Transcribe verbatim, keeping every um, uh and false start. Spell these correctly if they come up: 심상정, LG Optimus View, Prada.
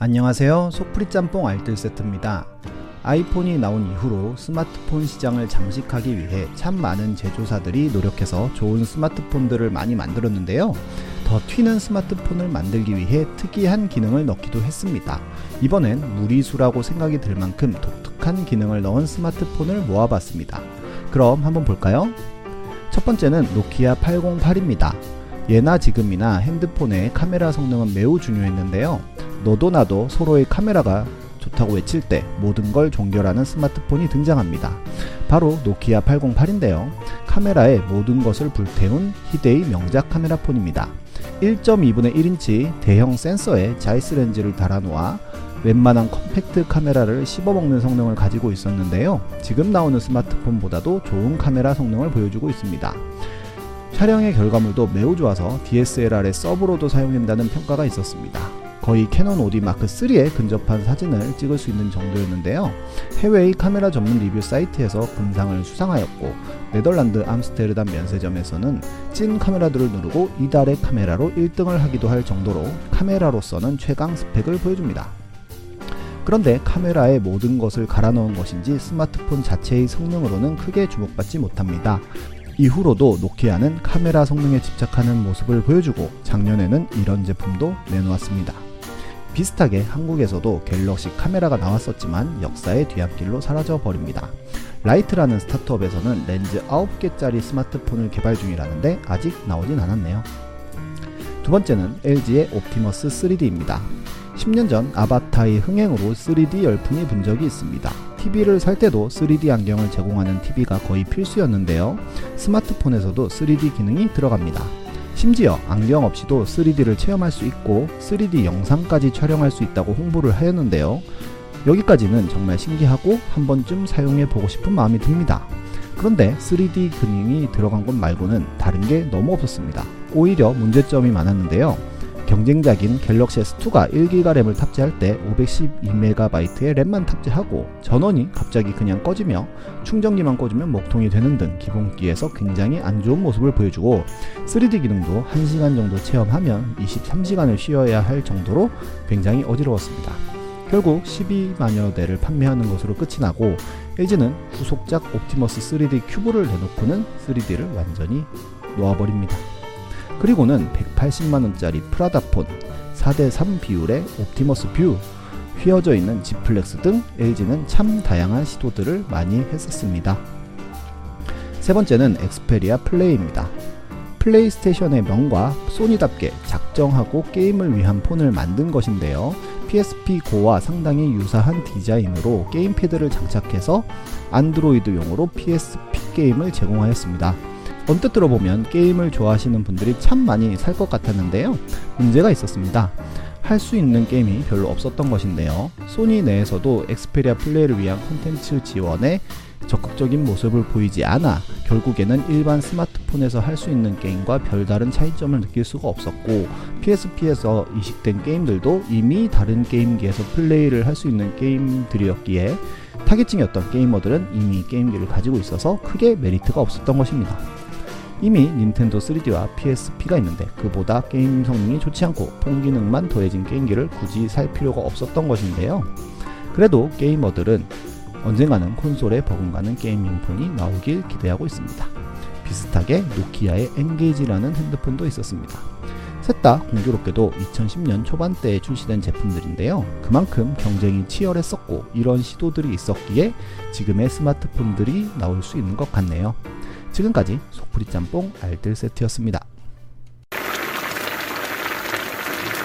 안녕하세요. 속풀이 짬뽕 알뜰 세트입니다. 아이폰이 나온 이후로 스마트폰 시장을 장식하기 위해 참 많은 제조사들이 노력해서 좋은 스마트폰들을 많이 만들었는데요. 더 튀는 스마트폰을 만들기 위해 특이한 기능을 넣기도 했습니다. 이번엔 무리수라고 생각이 들 만큼 독특한 기능을 넣은 스마트폰을 모아봤습니다. 그럼 한번 볼까요? 첫 번째는 노키아 팔공팔입니다. 예나 지금이나 핸드폰의 카메라 성능은 매우 중요했는데요. 너도 나도 서로의 카메라가 좋다고 외칠 때 모든 걸 종결하는 스마트폰이 등장합니다. 바로 노키아 팔공팔인데요. 카메라에 모든 것을 불태운 희대의 명작 카메라폰입니다. 일 점 이분의 일 인치 대형 센서에 자이스 렌즈를 달아놓아 웬만한 컴팩트 카메라를 씹어먹는 성능을 가지고 있었는데요. 지금 나오는 스마트폰보다도 좋은 카메라 성능을 보여주고 있습니다. 촬영의 결과물도 매우 좋아서 디 에스 엘 알의 서브로도 사용된다는 평가가 있었습니다. 거의 캐논 오디 마크 쓰리에 근접한 사진을 찍을 수 있는 정도였는데요. 해외의 카메라 전문 리뷰 사이트에서 금상을 수상하였고, 네덜란드 암스테르담 면세점에서는 찐 카메라들을 누르고 이달의 카메라로 일 등을 하기도 할 정도로 카메라로서는 최강 스펙을 보여줍니다. 그런데 카메라에 모든 것을 갈아넣은 것인지 스마트폰 자체의 성능으로는 크게 주목받지 못합니다. 이후로도 노키아는 카메라 성능에 집착하는 모습을 보여주고 작년에는 이런 제품도 내놓았습니다. 비슷하게 한국에서도 갤럭시 카메라가 나왔었지만 역사의 뒤안길로 사라져 버립니다. 라이트라는 스타트업에서는 렌즈 아홉 개짜리 스마트폰을 개발 중이라는데 아직 나오진 않았네요. 두 번째는 엘 지의 옵티머스 쓰리 디입니다. 십 년 전 아바타의 흥행으로 쓰리 디 열풍이 분 적이 있습니다. 티비를 살 때도 쓰리 디 안경을 제공하는 티비가 거의 필수였는데요. 스마트폰에서도 쓰리 디 기능이 들어갑니다. 심지어 안경 없이도 쓰리 디를 체험할 수 있고 쓰리 디 영상까지 촬영할 수 있다고 홍보를 하였는데요. 여기까지는 정말 신기하고 한 번쯤 사용해보고 싶은 마음이 듭니다. 그런데 쓰리 디 기능이 들어간 것 말고는 다른 게 너무 없었습니다. 오히려 문제점이 많았는데요. 경쟁작인 갤럭시 에스 투가 일 기가 램을 탑재할 때 오백십이 메가바이트의 램만 탑재하고 전원이 갑자기 그냥 꺼지며 충전기만 꽂으면 먹통이 되는 등 기본기에서 굉장히 안 좋은 모습을 보여주고 쓰리 디 기능도 한 시간 정도 체험하면 이십삼 시간을 쉬어야 할 정도로 굉장히 어지러웠습니다. 결국 십이만여 대를 판매하는 것으로 끝이 나고 엘지는 후속작 옵티머스 쓰리 디 큐브를 내놓고는 쓰리 디를 완전히 놓아버립니다. 그리고는 백팔십만 원짜리 프라다폰, 사 대 삼 비율의 옵티머스 뷰, 휘어져 있는 G 플렉스 등 엘지는 참 다양한 시도들을 많이 했었습니다. 세 번째는 엑스페리아 플레이입니다. 플레이스테이션의 명과 소니답게 작정하고 게임을 위한 폰을 만든 것인데요. 피 에스 피 고와 상당히 유사한 디자인으로 게임패드를 장착해서 안드로이드용으로 피 에스 피 게임을 제공하였습니다. 언뜻 들어보면 게임을 좋아하시는 분들이 참 많이 살 것 같았는데요. 문제가 있었습니다. 할 수 있는 게임이 별로 없었던 것인데요. 소니 내에서도 엑스페리아 플레이를 위한 콘텐츠 지원에 적극적인 모습을 보이지 않아 결국에는 일반 스마트폰에서 할 수 있는 게임과 별다른 차이점을 느낄 수가 없었고 피 에스 피에서 이식된 게임들도 이미 다른 게임기에서 플레이를 할 수 있는 게임들이었기에 타겟층이었던 게이머들은 이미 게임기를 가지고 있어서 크게 메리트가 없었던 것입니다. 이미 닌텐도 쓰리 디와 피 에스 피가 있는데 그보다 게임 성능이 좋지 않고 폰 기능만 더해진 게임기를 굳이 살 필요가 없었던 것인데요. 그래도 게이머들은 언젠가는 콘솔에 버금가는 게이밍폰이 나오길 기대하고 있습니다. 비슷하게 노키아의 엔게이지라는 핸드폰도 있었습니다. 셋 다 공교롭게도 이천십 년 초반대에 출시된 제품들인데요. 그만큼 경쟁이 치열했었고 이런 시도들이 있었기에 지금의 스마트폰들이 나올 수 있는 것 같네요. 지금까지 속풀이 짬뽕 알뜰 세트였습니다.